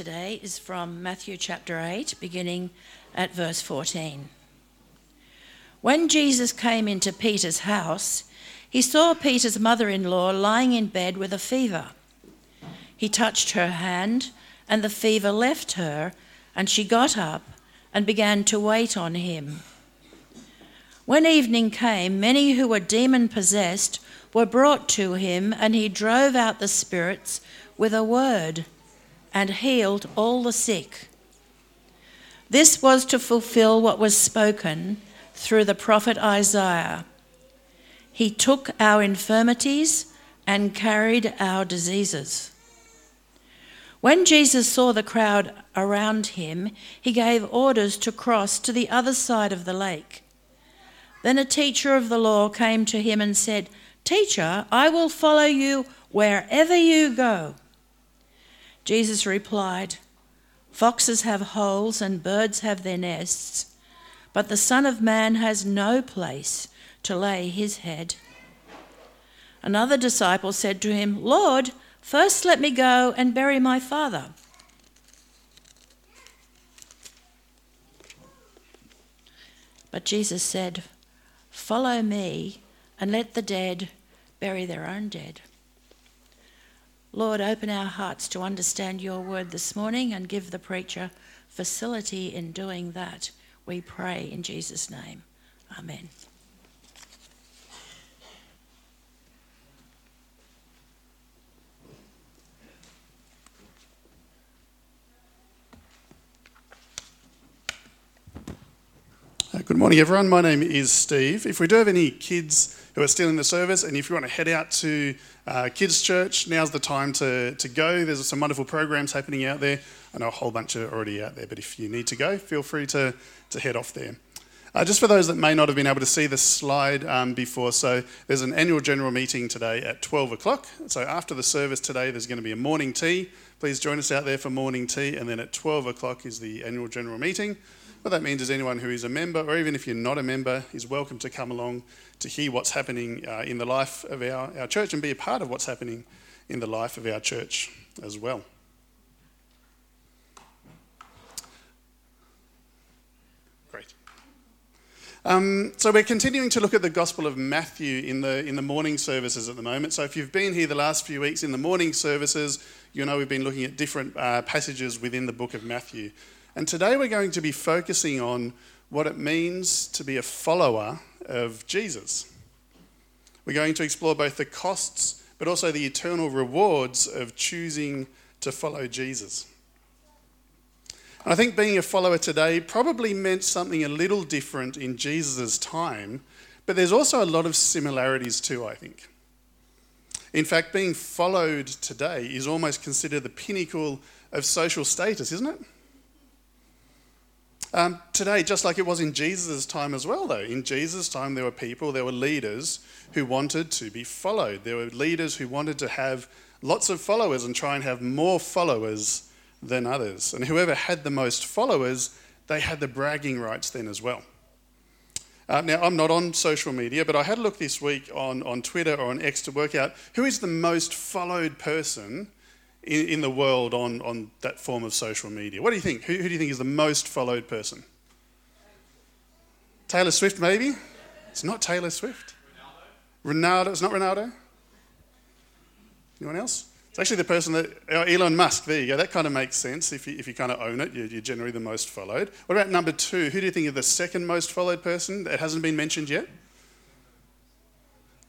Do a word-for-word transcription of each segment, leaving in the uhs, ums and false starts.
today is from Matthew chapter eight, beginning at verse fourteen. When Jesus came into Peter's house, he saw Peter's mother-in-law lying in bed with a fever. He touched her hand, and the fever left her, and she got up and began to wait on him. When evening came, many who were demon-possessed were brought to him, and he drove out the spirits with a word and healed all the sick. This was to fulfill what was spoken through the prophet Isaiah. He took our infirmities and carried our diseases. When Jesus saw the crowd around him, he gave orders to cross to the other side of the lake. Then a teacher of the law came to him and said, "Teacher, I will follow you wherever you go." Jesus replied, "Foxes have holes and birds have their nests, but the Son of Man has no place to lay his head." Another disciple said to him, "Lord, first let me go and bury my father." But Jesus said, "Follow me and let the dead bury their own dead." Lord, open our hearts to understand your word this morning and give the preacher facility in doing that. We pray in Jesus' name. Amen. Good morning, everyone. My name is Steve. If we do have any kids who are still in the service, and if you want to head out to uh, Kids Church, now's the time to, to go. There's some wonderful programs happening out there. I know a whole bunch are already out there, but if you need to go, feel free to, to head off there. Uh, just for those that may not have been able to see the slide um, before, so there's an annual general meeting today at twelve o'clock. So after the service today, there's going to be a morning tea. Please join us out there for morning tea, and then at twelve o'clock is the annual general meeting. What that means is anyone who is a member, or even if you're not a member, is welcome to come along to hear what's happening uh, in the life of our, our church and be a part of what's happening in the life of our church as well. Great. Um, so we're continuing to look at the Gospel of Matthew in the, in the morning services at the moment. So if you've been here the last few weeks in the morning services, you know we've been looking at different uh, passages within the book of Matthew. And today we're going to be focusing on what it means to be a follower of Jesus. We're going to explore both the costs, but also the eternal rewards of choosing to follow Jesus. And I think being a follower today probably meant something a little different in Jesus' time, but there's also a lot of similarities too, I think. In fact, being followed today is almost considered the pinnacle of social status, isn't it? Um, today, just like it was in Jesus' time as well, though, in Jesus' time there were people, there were leaders who wanted to be followed. There were leaders who wanted to have lots of followers and try and have more followers than others. And whoever had the most followers, they had the bragging rights then as well. Uh, now, I'm not on social media, but I had a look this week on, on Twitter or on X to work out who is the most followed person In, in the world on, on that form of social media. What do you think? Who, who do you think is the most followed person? Taylor Swift, maybe? It's not Taylor Swift. Ronaldo. Ronaldo. It's not Ronaldo. Anyone else? It's actually the person that... Oh, Elon Musk. There you go. That kind of makes sense. If you, if you kind of own it, you're, you're generally the most followed. What about number two? Who do you think is the second most followed person that hasn't been mentioned yet?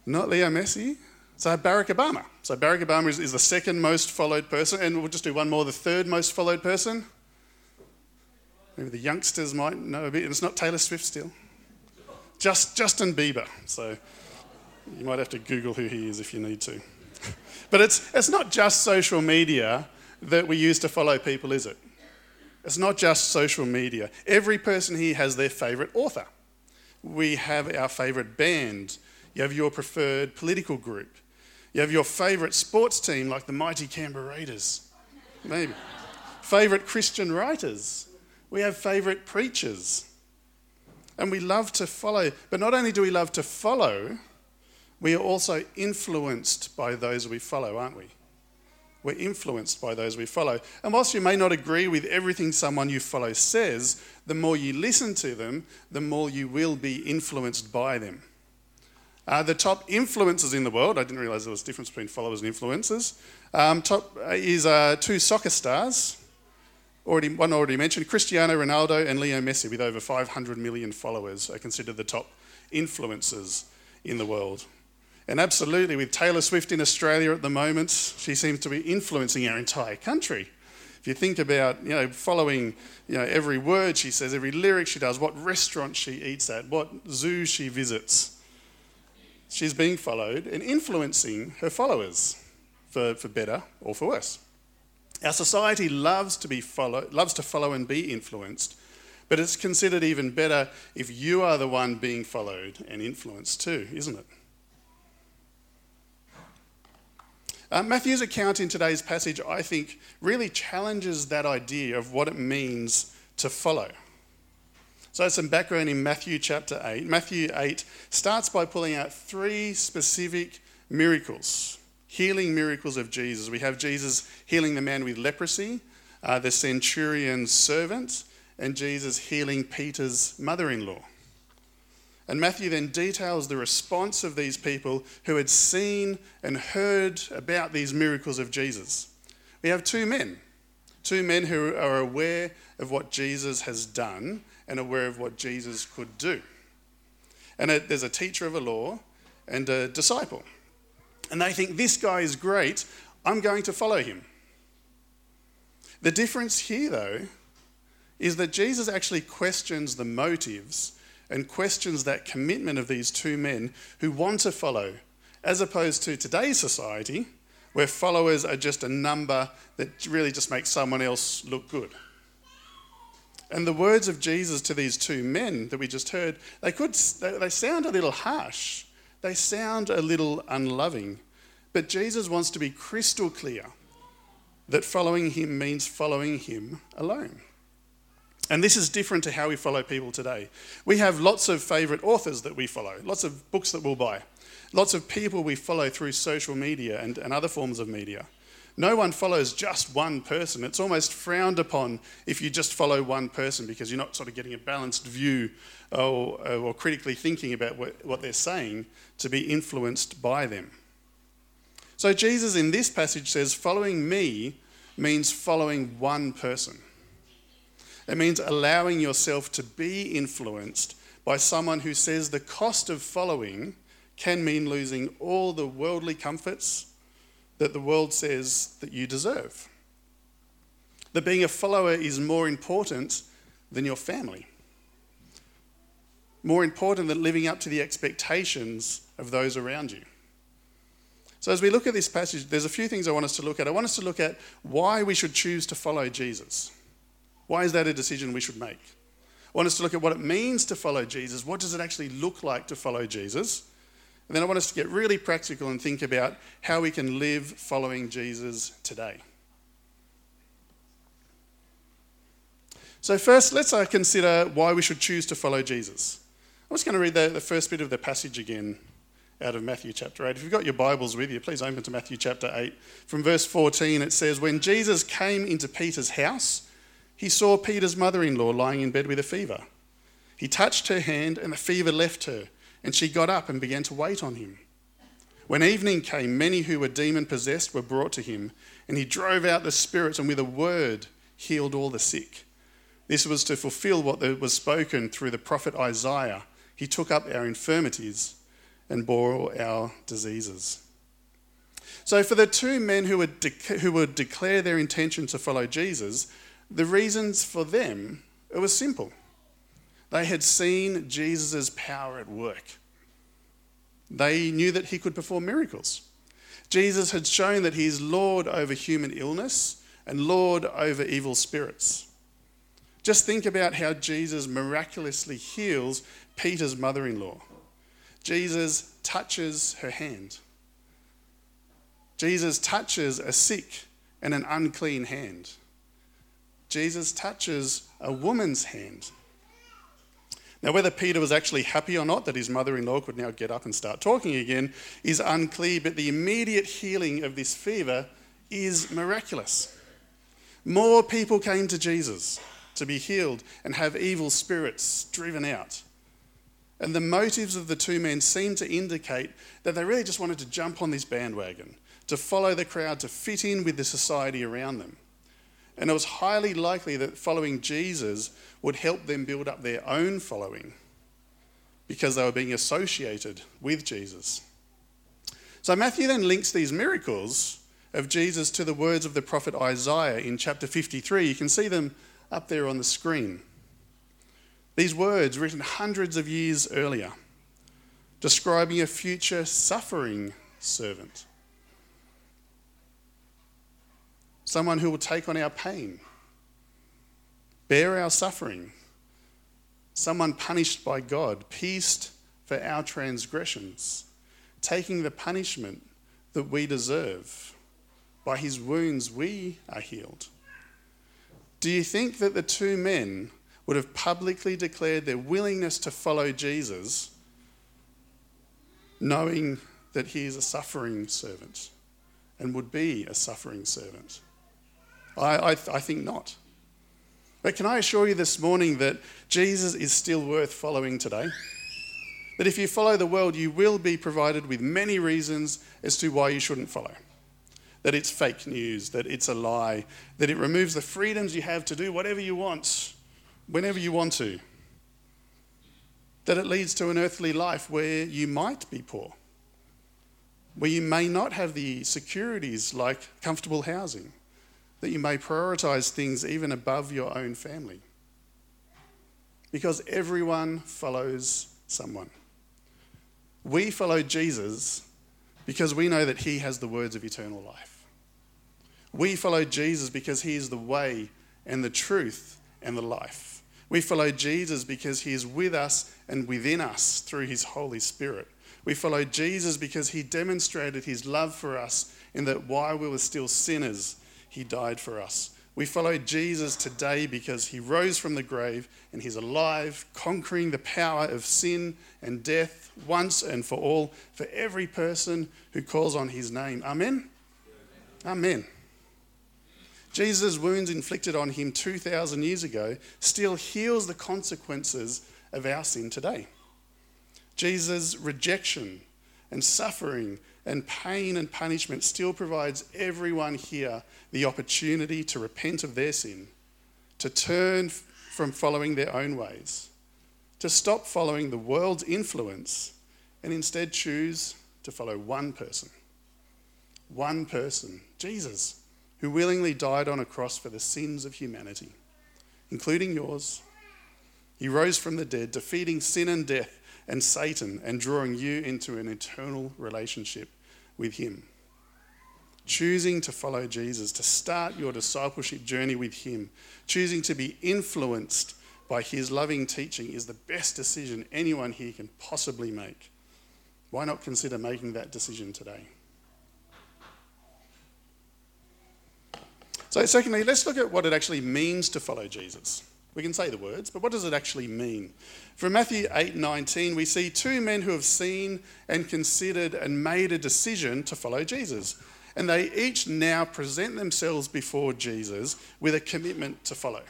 Not Leo Messi. So Barack Obama. So Barack Obama is, is the second most followed person. And we'll just do one more. The third most followed person. Maybe the youngsters might know a bit. And it's not Taylor Swift still. Just Justin Bieber. So you might have to Google who he is if you need to. But it's it's not just social media that we use to follow people, is it? It's not just social media. Every person here has their favourite author. We have our favourite band. You have your preferred political group. You have your favourite sports team, like the mighty Canberra Raiders, maybe. Favourite Christian writers. We have favourite preachers. And we love to follow. But not only do we love to follow, we are also influenced by those we follow, aren't we? We're influenced by those we follow. And whilst you may not agree with everything someone you follow says, the more you listen to them, the more you will be influenced by them. Uh, the top influencers in the world, I didn't realise there was a difference between followers and influencers, um, top is uh, two soccer stars, already one already mentioned, Cristiano Ronaldo and Leo Messi, with over five hundred million followers, are considered the top influencers in the world. And absolutely, with Taylor Swift in Australia at the moment, she seems to be influencing our entire country. If you think about, you know, following, you know, every word she says, every lyric she does, what restaurant she eats at, what zoo she visits, she's being followed and influencing her followers for, for better or for worse. Our society loves to be follow, loves to follow and be influenced, but it's considered even better if you are the one being followed and influenced too, isn't it? Uh, Matthew's account in today's passage, I think, really challenges that idea of what it means to follow. So some background in Matthew chapter eight. Matthew eight starts by pulling out three specific miracles, healing miracles of Jesus. We have Jesus healing the man with leprosy, uh, the centurion's servant, and Jesus healing Peter's mother-in-law. And Matthew then details the response of these people who had seen and heard about these miracles of Jesus. We have two men, two men who are aware of what Jesus has done and aware of what Jesus could do. And a, there's a teacher of the law and a disciple. And they think, this guy is great, I'm going to follow him. The difference here, though, is that Jesus actually questions the motives and questions that commitment of these two men who want to follow, as opposed to today's society, where followers are just a number that really just makes someone else look good. And the words of Jesus to these two men that we just heard, they could they sound a little harsh, they sound a little unloving, but Jesus wants to be crystal clear that following him means following him alone. And this is different to how we follow people today. We have lots of favourite authors that we follow, lots of books that we'll buy, lots of people we follow through social media and, and other forms of media. No one follows just one person. It's almost frowned upon if you just follow one person because you're not sort of getting a balanced view or, or critically thinking about what, what they're saying to be influenced by them. So Jesus in this passage says, following me means following one person. It means allowing yourself to be influenced by someone who says the cost of following can mean losing all the worldly comforts that the world says that you deserve. That being a follower is more important than your family. More important than living up to the expectations of those around you. So as we look at this passage, there's a few things I want us to look at. I want us to look at why we should choose to follow Jesus. Why is that a decision we should make? I want us to look at what it means to follow Jesus. What does it actually look like to follow Jesus? And then I want us to get really practical and think about how we can live following Jesus today. So first, let's uh, consider why we should choose to follow Jesus. I'm just going to read the, the first bit of the passage again out of Matthew chapter eight. If you've got your Bibles with you, please open to Matthew chapter eight. From verse fourteen, it says, "When Jesus came into Peter's house, he saw Peter's mother-in-law lying in bed with a fever. He touched her hand and the fever left her, and she got up and began to wait on him. When evening came, many who were demon-possessed were brought to him, and he drove out the spirits and with a word healed all the sick. This was to fulfill what was spoken through the prophet Isaiah. He took up our infirmities and bore our diseases." So for the two men who would, de- who would declare their intention to follow Jesus, the reasons for them, it was simple. They had seen Jesus' power at work. They knew that he could perform miracles. Jesus had shown that he is Lord over human illness and Lord over evil spirits. Just think about how Jesus miraculously heals Peter's mother-in-law. Jesus touches her hand. Jesus touches a sick and an unclean hand. Jesus touches a woman's hand. Now, whether Peter was actually happy or not that his mother-in-law could now get up and start talking again is unclear, but the immediate healing of this fever is miraculous. More people came to Jesus to be healed and have evil spirits driven out. And the motives of the two men seem to indicate that they really just wanted to jump on this bandwagon, to follow the crowd, to fit in with the society around them. And it was highly likely that following Jesus would help them build up their own following because they were being associated with Jesus. So Matthew then links these miracles of Jesus to the words of the prophet Isaiah in chapter fifty-three. You can see them up there on the screen. These words, written hundreds of years earlier, describing a future suffering servant. Someone who will take on our pain, bear our suffering. Someone punished by God, pierced for our transgressions, taking the punishment that we deserve. By his wounds we are healed. Do you think that the two men would have publicly declared their willingness to follow Jesus, knowing that he is a suffering servant and would be a suffering servant? I, I, I think not. But can I assure you this morning that Jesus is still worth following today? That if you follow the world, you will be provided with many reasons as to why you shouldn't follow. That it's fake news, that it's a lie, that it removes the freedoms you have to do whatever you want, whenever you want to. That it leads to an earthly life where you might be poor, where you may not have the securities like comfortable housing, that you may prioritise things even above your own family. Because everyone follows someone. We follow Jesus because we know that he has the words of eternal life. We follow Jesus because he is the way and the truth and the life. We follow Jesus because he is with us and within us through his Holy Spirit. We follow Jesus because he demonstrated his love for us in that while we were still sinners, he died for us. We follow Jesus today because he rose from the grave and he's alive, conquering the power of sin and death once and for all, for every person who calls on his name. Amen? Amen. Amen. Jesus' wounds inflicted on him two thousand years ago still heals the consequences of our sin today. Jesus' rejection and suffering and pain and punishment still provides everyone here the opportunity to repent of their sin, to turn from following their own ways, to stop following the world's influence and instead choose to follow one person. One person, Jesus, who willingly died on a cross for the sins of humanity, including yours. He rose from the dead, defeating sin and death and Satan and drawing you into an eternal relationship with him. Choosing to follow Jesus, to start your discipleship journey with him, choosing to be influenced by his loving teaching is the best decision anyone here can possibly make. Why not consider making that decision today? So secondly, let's look at what it actually means to follow Jesus. We can say the words, but what does it actually mean? From Matthew eight nineteen, we see two men who have seen and considered and made a decision to follow Jesus. And they each now present themselves before Jesus with a commitment to follow.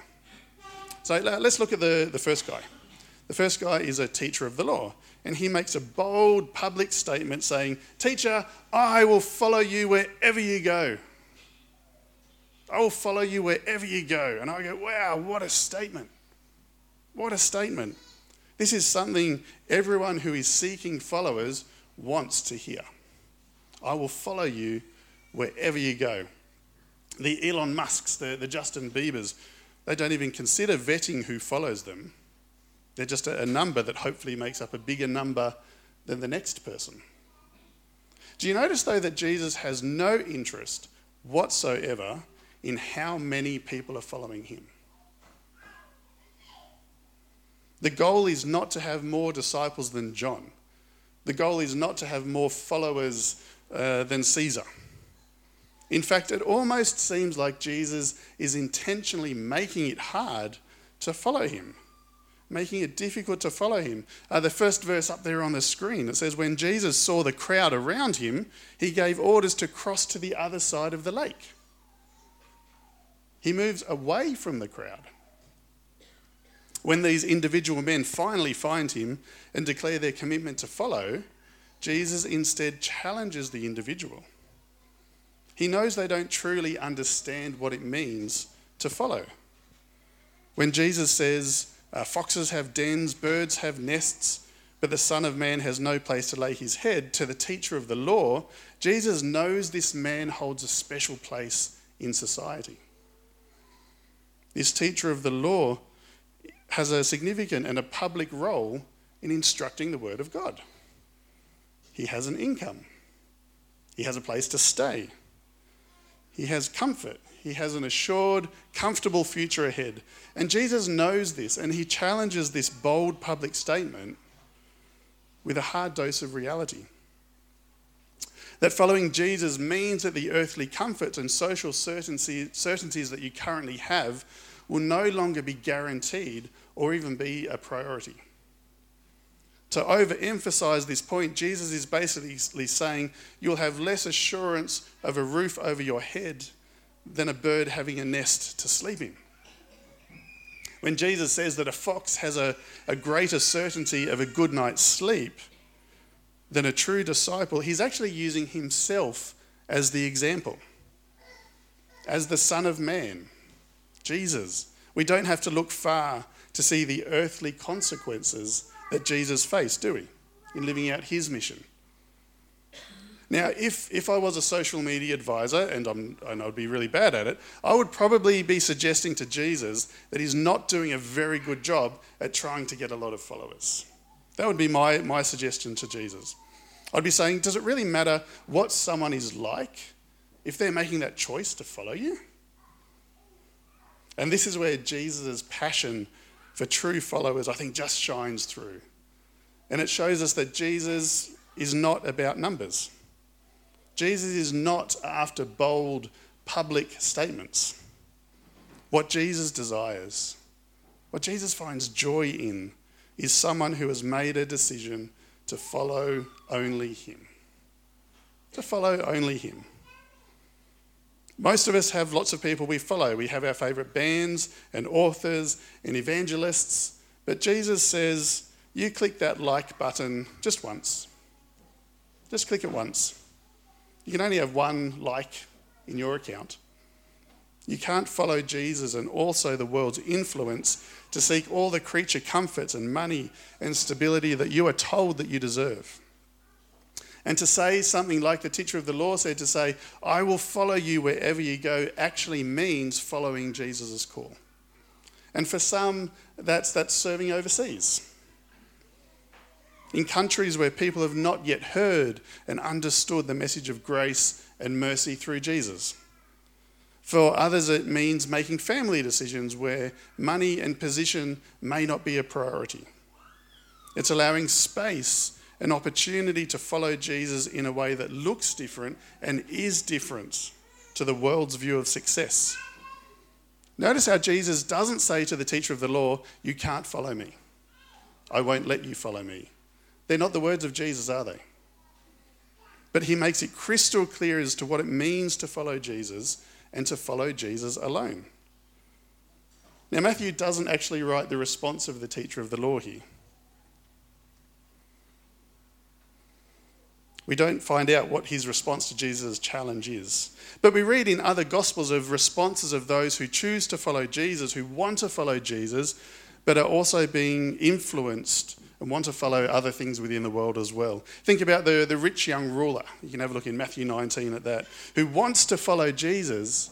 So let's look at the, the first guy. The first guy is a teacher of the law. And he makes a bold public statement saying, "Teacher, I will follow you wherever you go. I will follow you wherever you go." And I go, wow, what a statement. What a statement. This is something everyone who is seeking followers wants to hear. I will follow you wherever you go. The Elon Musks, the, the Justin Biebers, they don't even consider vetting who follows them. They're just a, a number that hopefully makes up a bigger number than the next person. Do you notice, though, that Jesus has no interest whatsoever in how many people are following him? The goal is not to have more disciples than John. The goal is not to have more followers uh, than Caesar. In fact, it almost seems like Jesus is intentionally making it hard to follow him, making it difficult to follow him. Uh, the first verse up there on the screen, it says, when Jesus saw the crowd around him, he gave orders to cross to the other side of the lake. He moves away from the crowd. When these individual men finally find him and declare their commitment to follow, Jesus instead challenges the individual. He knows they don't truly understand what it means to follow. When Jesus says, uh, foxes have dens, birds have nests, but the Son of Man has no place to lay his head, to the teacher of the law, Jesus knows this man holds a special place in society. This teacher of the law has a significant and a public role in instructing the Word of God. He has an income. He has a place to stay. He has comfort. He has an assured, comfortable future ahead. And Jesus knows this, and he challenges this bold public statement with a hard dose of reality. That following Jesus means that the earthly comforts and social certainty, certainties that you currently have will no longer be guaranteed or even be a priority. To overemphasize this point, Jesus is basically saying you'll have less assurance of a roof over your head than a bird having a nest to sleep in. When Jesus says that a fox has a, a greater certainty of a good night's sleep than a true disciple, he's actually using himself as the example. As the Son of Man, Jesus, we don't have to look far to see the earthly consequences that Jesus faced, do we, in living out his mission? Now, if, if I was a social media advisor, and, I'm, and I'd be really bad at it, I would probably be suggesting to Jesus that he's not doing a very good job at trying to get a lot of followers. That would be my, my suggestion to Jesus. I'd be saying, does it really matter what someone is like if they're making that choice to follow you? And this is where Jesus' passion for true followers, I think, just shines through. And it shows us that Jesus is not about numbers. Jesus is not after bold public statements. What Jesus desires, what Jesus finds joy in, is someone who has made a decision to follow only him. To follow only him. Most of us have lots of people we follow. We have our favourite bands and authors and evangelists. But Jesus says, you click that like button just once. Just click it once. You can only have one like in your account. You can't follow Jesus and also the world's influence to seek all the creature comforts and money and stability that you are told that you deserve. And to say something like the teacher of the law said, to say, I will follow you wherever you go, actually means following Jesus' call. And for some, that's, that's serving overseas. In countries where people have not yet heard and understood the message of grace and mercy through Jesus. For others, it means making family decisions where money and position may not be a priority. It's allowing space, an opportunity to follow Jesus in a way that looks different and is different to the world's view of success. Notice how Jesus doesn't say to the teacher of the law, you can't follow me. I won't let you follow me. They're not the words of Jesus, are they? But he makes it crystal clear as to what it means to follow Jesus and to follow Jesus alone. Now, Matthew doesn't actually write the response of the teacher of the law here. We don't find out what his response to Jesus' challenge is. But we read in other Gospels of responses of those who choose to follow Jesus, who want to follow Jesus, but are also being influenced and want to follow other things within the world as well. Think about the, the rich young ruler. You can have a look in Matthew nineteen at that. Who wants to follow Jesus,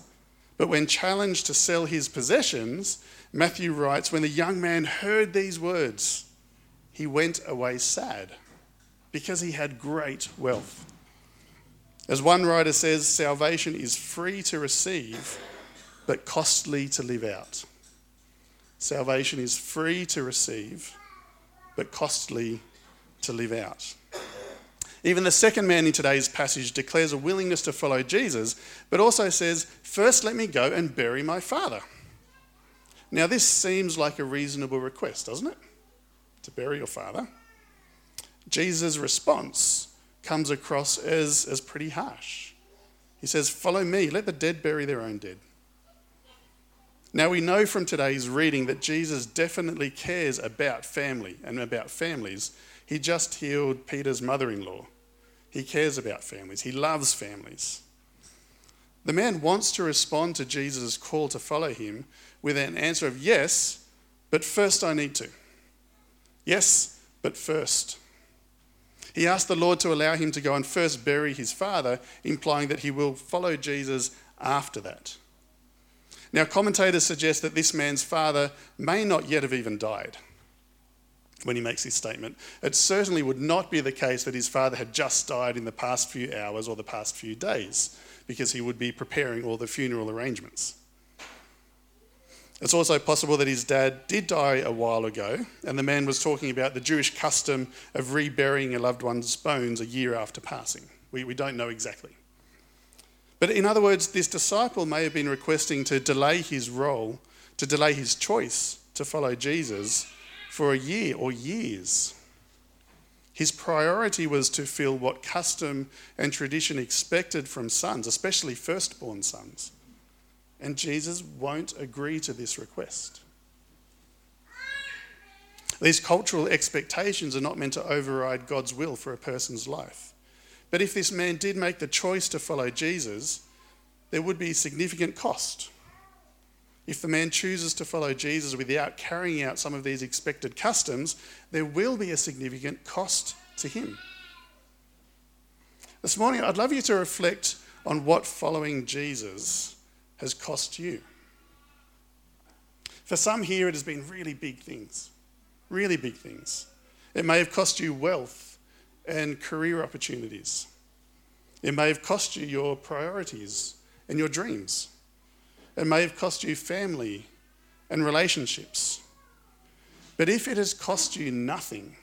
but when challenged to sell his possessions, Matthew writes, when the young man heard these words, he went away sad, because he had great wealth. As one writer says, salvation is free to receive, but costly to live out. Salvation is free to receive, but costly to live out. Even the second man in today's passage declares a willingness to follow Jesus, but also says, first let me go and bury my father. Now this seems like a reasonable request, doesn't it? to bury your father, Jesus' response comes across as, as pretty harsh. He says, "Follow me, let the dead bury their own dead." Now we know from today's reading that Jesus definitely cares about family and about families. He just healed Peter's mother-in-law. He cares about families. He loves families. The man wants to respond to Jesus' call to follow him with an answer of yes, but first I need to. Yes, but first. He asked the Lord to allow him to go and first bury his father, implying that he will follow Jesus after that. Now, commentators suggest that this man's father may not yet have even died when he makes his statement. It certainly would not be the case that his father had just died in the past few hours or the past few days, because he would be preparing all the funeral arrangements. It's also possible that his dad did die a while ago, and the man was talking about the Jewish custom of reburying a loved one's bones a year after passing. We, we don't know exactly. But in other words, this disciple may have been requesting to delay his role, to delay his choice to follow Jesus for a year or years. His priority was to fill what custom and tradition expected from sons, especially firstborn sons. And Jesus won't agree to this request. These cultural expectations are not meant to override God's will for a person's life. But if this man did make the choice to follow Jesus, there would be significant cost. If the man chooses to follow Jesus without carrying out some of these expected customs, there will be a significant cost to him. This morning, I'd love you to reflect on what following Jesus has cost you. For some here, it has been really big things, really big things. It may have cost you wealth and career opportunities. It may have cost you your priorities and your dreams. It may have cost you family and relationships. But if it has cost you nothing,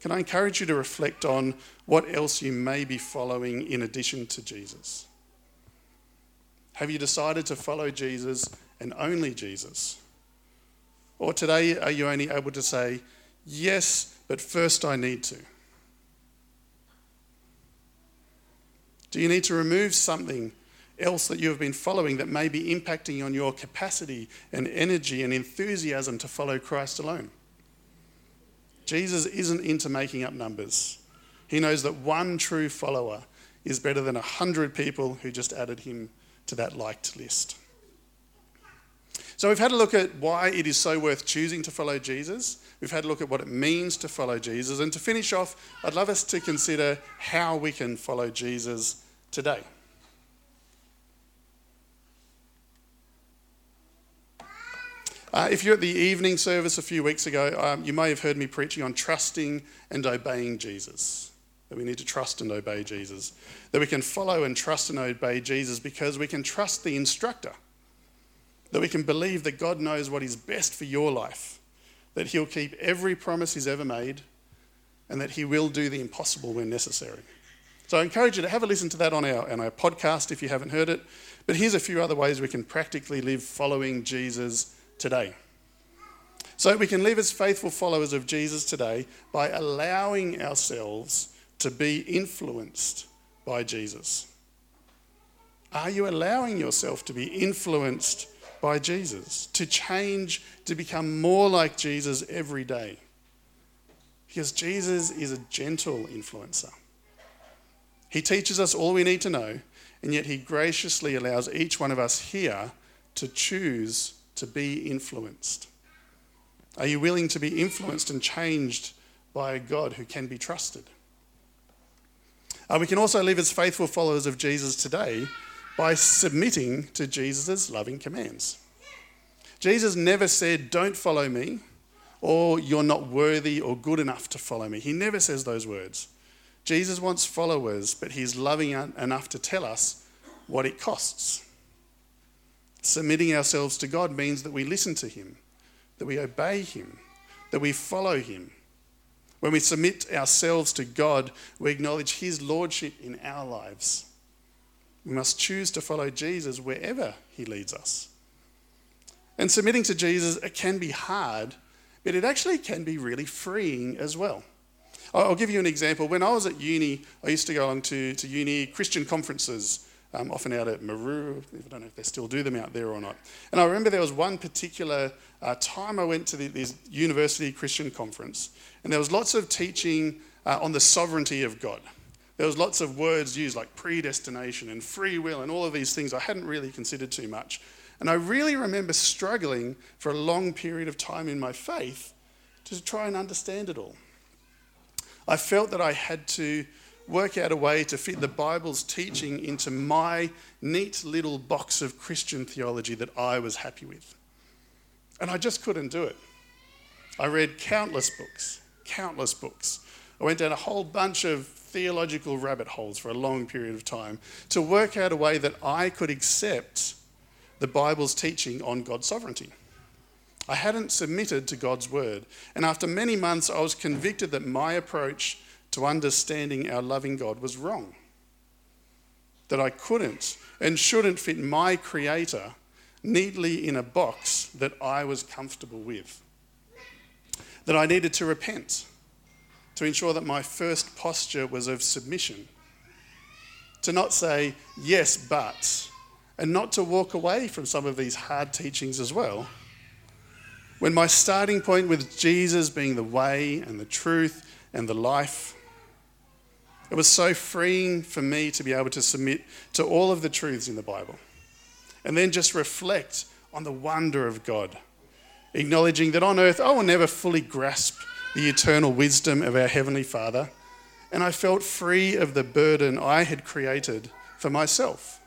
can I encourage you to reflect on what else you may be following in addition to Jesus? Have you decided to follow Jesus and only Jesus? Or today, are you only able to say, yes, but first I need to? Do you need to remove something else that you have been following that may be impacting on your capacity and energy and enthusiasm to follow Christ alone? Jesus isn't into making up numbers. He knows that one true follower is better than a hundred people who just added him to that liked list. So we've had a look at why it is so worth choosing to follow Jesus. We've had a look at what it means to follow Jesus. And to finish off, I'd love us to consider how we can follow Jesus today. Uh, if you're at the evening service a few weeks ago, um, you may have heard me preaching on trusting and obeying Jesus, that we need to trust and obey Jesus, that we can follow and trust and obey Jesus because we can trust the instructor, that we can believe that God knows what is best for your life, that he'll keep every promise he's ever made, and that he will do the impossible when necessary. So I encourage you to have a listen to that on our, on our podcast if you haven't heard it. But here's a few other ways we can practically live following Jesus today. So we can live as faithful followers of Jesus today by allowing ourselves to be influenced by Jesus. Are you allowing yourself to be influenced by Jesus, to change, to become more like Jesus every day? Because Jesus is a gentle influencer. He teaches us all we need to know, and yet he graciously allows each one of us here to choose to be influenced. Are you willing to be influenced and changed by a God who can be trusted? Uh, we can also live as faithful followers of Jesus today by submitting to Jesus' loving commands. Jesus never said, "Don't follow me," or "You're not worthy or good enough to follow me." He never says those words. Jesus wants followers, but he's loving enough to tell us what it costs. Submitting ourselves to God means that we listen to him, that we obey him, that we follow him. When we submit ourselves to God, we acknowledge his lordship in our lives. We must choose to follow Jesus wherever he leads us. And submitting to Jesus, it can be hard but it actually can be really freeing as well. I'll give you an example. When I was at uni, I used to go along to, to uni Christian conferences, um, often out at Maroo. I don't know if they still do them out there or not. And I remember there was one particular uh, time I went to the, this university Christian conference, and there was lots of teaching uh, on the sovereignty of God. There was lots of words used like predestination and free will and all of these things I hadn't really considered too much. And I really remember struggling for a long period of time in my faith to try and understand it all. I felt that I had to work out a way to fit the Bible's teaching into my neat little box of Christian theology that I was happy with. And I just couldn't do it. I read countless books, countless books. I went down a whole bunch of theological rabbit holes for a long period of time to work out a way that I could accept the Bible's teaching on God's sovereignty. I hadn't submitted to God's word, and after many months I was convicted that my approach to understanding our loving God was wrong, that I couldn't and shouldn't fit my Creator neatly in a box that I was comfortable with, that I needed to repent to ensure that my first posture was of submission, to not say yes but, and not to walk away from some of these hard teachings as well, when my starting point with Jesus being the way and the truth and the life. It was so freeing for me to be able to submit to all of the truths in the Bible and then just reflect on the wonder of God, acknowledging that on earth I will never fully grasp the eternal wisdom of our Heavenly Father, and I felt free of the burden I had created for myself.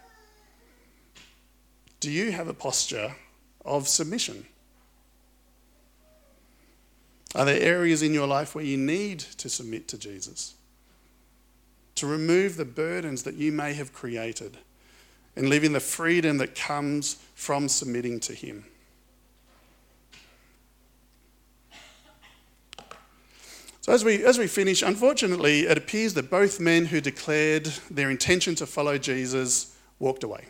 Do you have a posture of submission? Are there areas in your life where you need to submit to Jesus, to remove the burdens that you may have created and live in the freedom that comes from submitting to him? So as we as we finish, unfortunately, it appears that both men who declared their intention to follow Jesus walked away.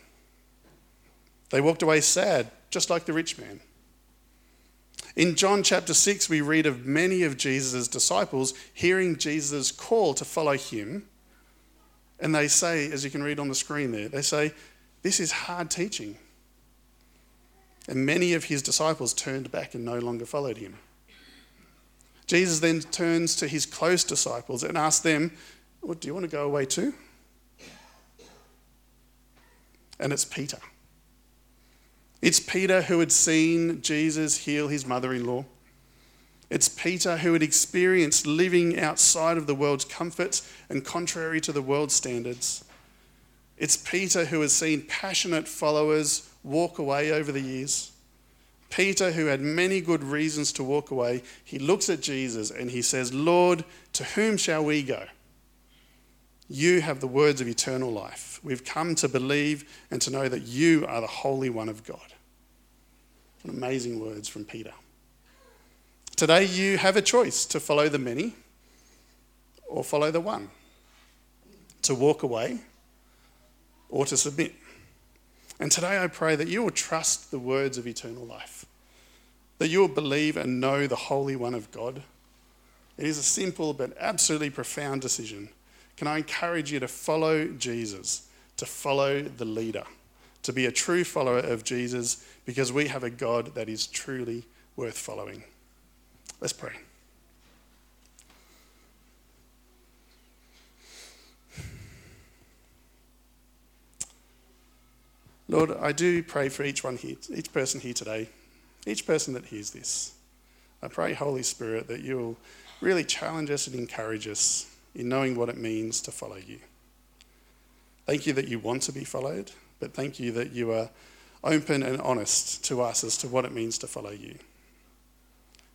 They walked away sad, just like the rich man. In John chapter six, we read of many of Jesus' disciples hearing Jesus' call to follow him. And they say, as you can read on the screen there, they say, "This is hard teaching." And many of his disciples turned back and no longer followed him. Jesus then turns to his close disciples and asks them, "Well, do you want to go away too?" And it's Peter. It's Peter who had seen Jesus heal his mother-in-law. It's Peter who had experienced living outside of the world's comforts and contrary to the world's standards. It's Peter who has seen passionate followers walk away over the years. Peter, who had many good reasons to walk away, he looks at Jesus and he says, "Lord, to whom shall we go? You have the words of eternal life. We've come to believe and to know that you are the Holy One of God." What amazing words from Peter. Today you have a choice to follow the many or follow the one, to walk away or to submit. And today I pray that you will trust the words of eternal life, that you will believe and know the Holy One of God. It is a simple but absolutely profound decision. Can I encourage you to follow Jesus, to follow the leader, to be a true follower of Jesus, because we have a God that is truly worth following. Let's pray. Lord, I do pray for each one here, each person here today, each person that hears this. I pray, Holy Spirit, that you will really challenge us and encourage us in knowing what it means to follow you. Thank you that you want to be followed, but thank you that you are open and honest to us as to what it means to follow you.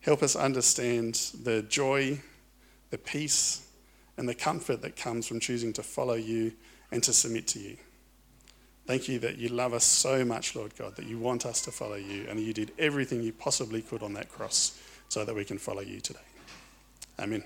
Help us understand the joy, the peace, and the comfort that comes from choosing to follow you and to submit to you. Thank you that you love us so much, Lord God, that you want us to follow you, and you did everything you possibly could on that cross so that we can follow you today. Amen.